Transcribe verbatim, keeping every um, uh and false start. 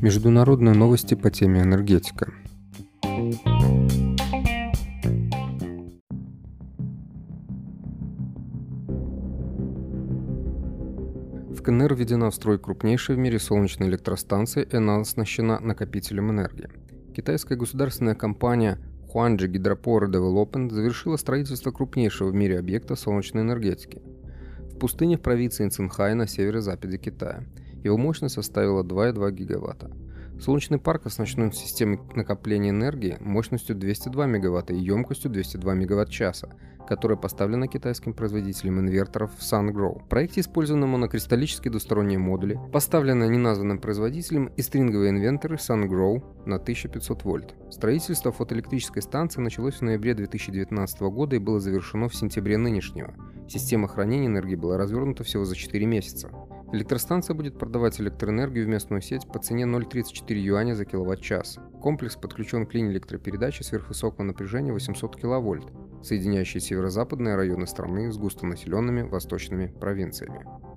Международные новости по теме энергетика. В КНР введена в строй крупнейшая в мире солнечная электростанция, и она оснащена накопителем энергии. Китайская государственная компания Хуанжи Гидропор Development завершила строительство крупнейшего в мире объекта солнечной энергетики в пустыне в провинции Цинхай на северо-западе Китая. Его мощность составила два и две десятых гигаватта. Солнечный парк оснащен системой накопления энергии мощностью двести два мегаватта и емкостью двести два мегаватт-часа, которая поставлена китайским производителем инверторов в SunGrow. В проекте использованы монокристаллические двусторонние модули, поставленные неназванным производителем, и стринговые инверторы SunGrow на тысяча пятьсот вольт. Строительство фотоэлектрической станции началось в ноябре две тысячи девятнадцатого года и было завершено в сентябре нынешнего. Система хранения энергии была развернута всего за четыре месяца. Электростанция будет продавать электроэнергию в местную сеть по цене ноль целых тридцать четыре сотых юаня за киловатт-час. Комплекс подключен к линии электропередачи сверхвысокого напряжения восемьсот киловольт, соединяющей северо-западные районы страны с густонаселенными восточными провинциями.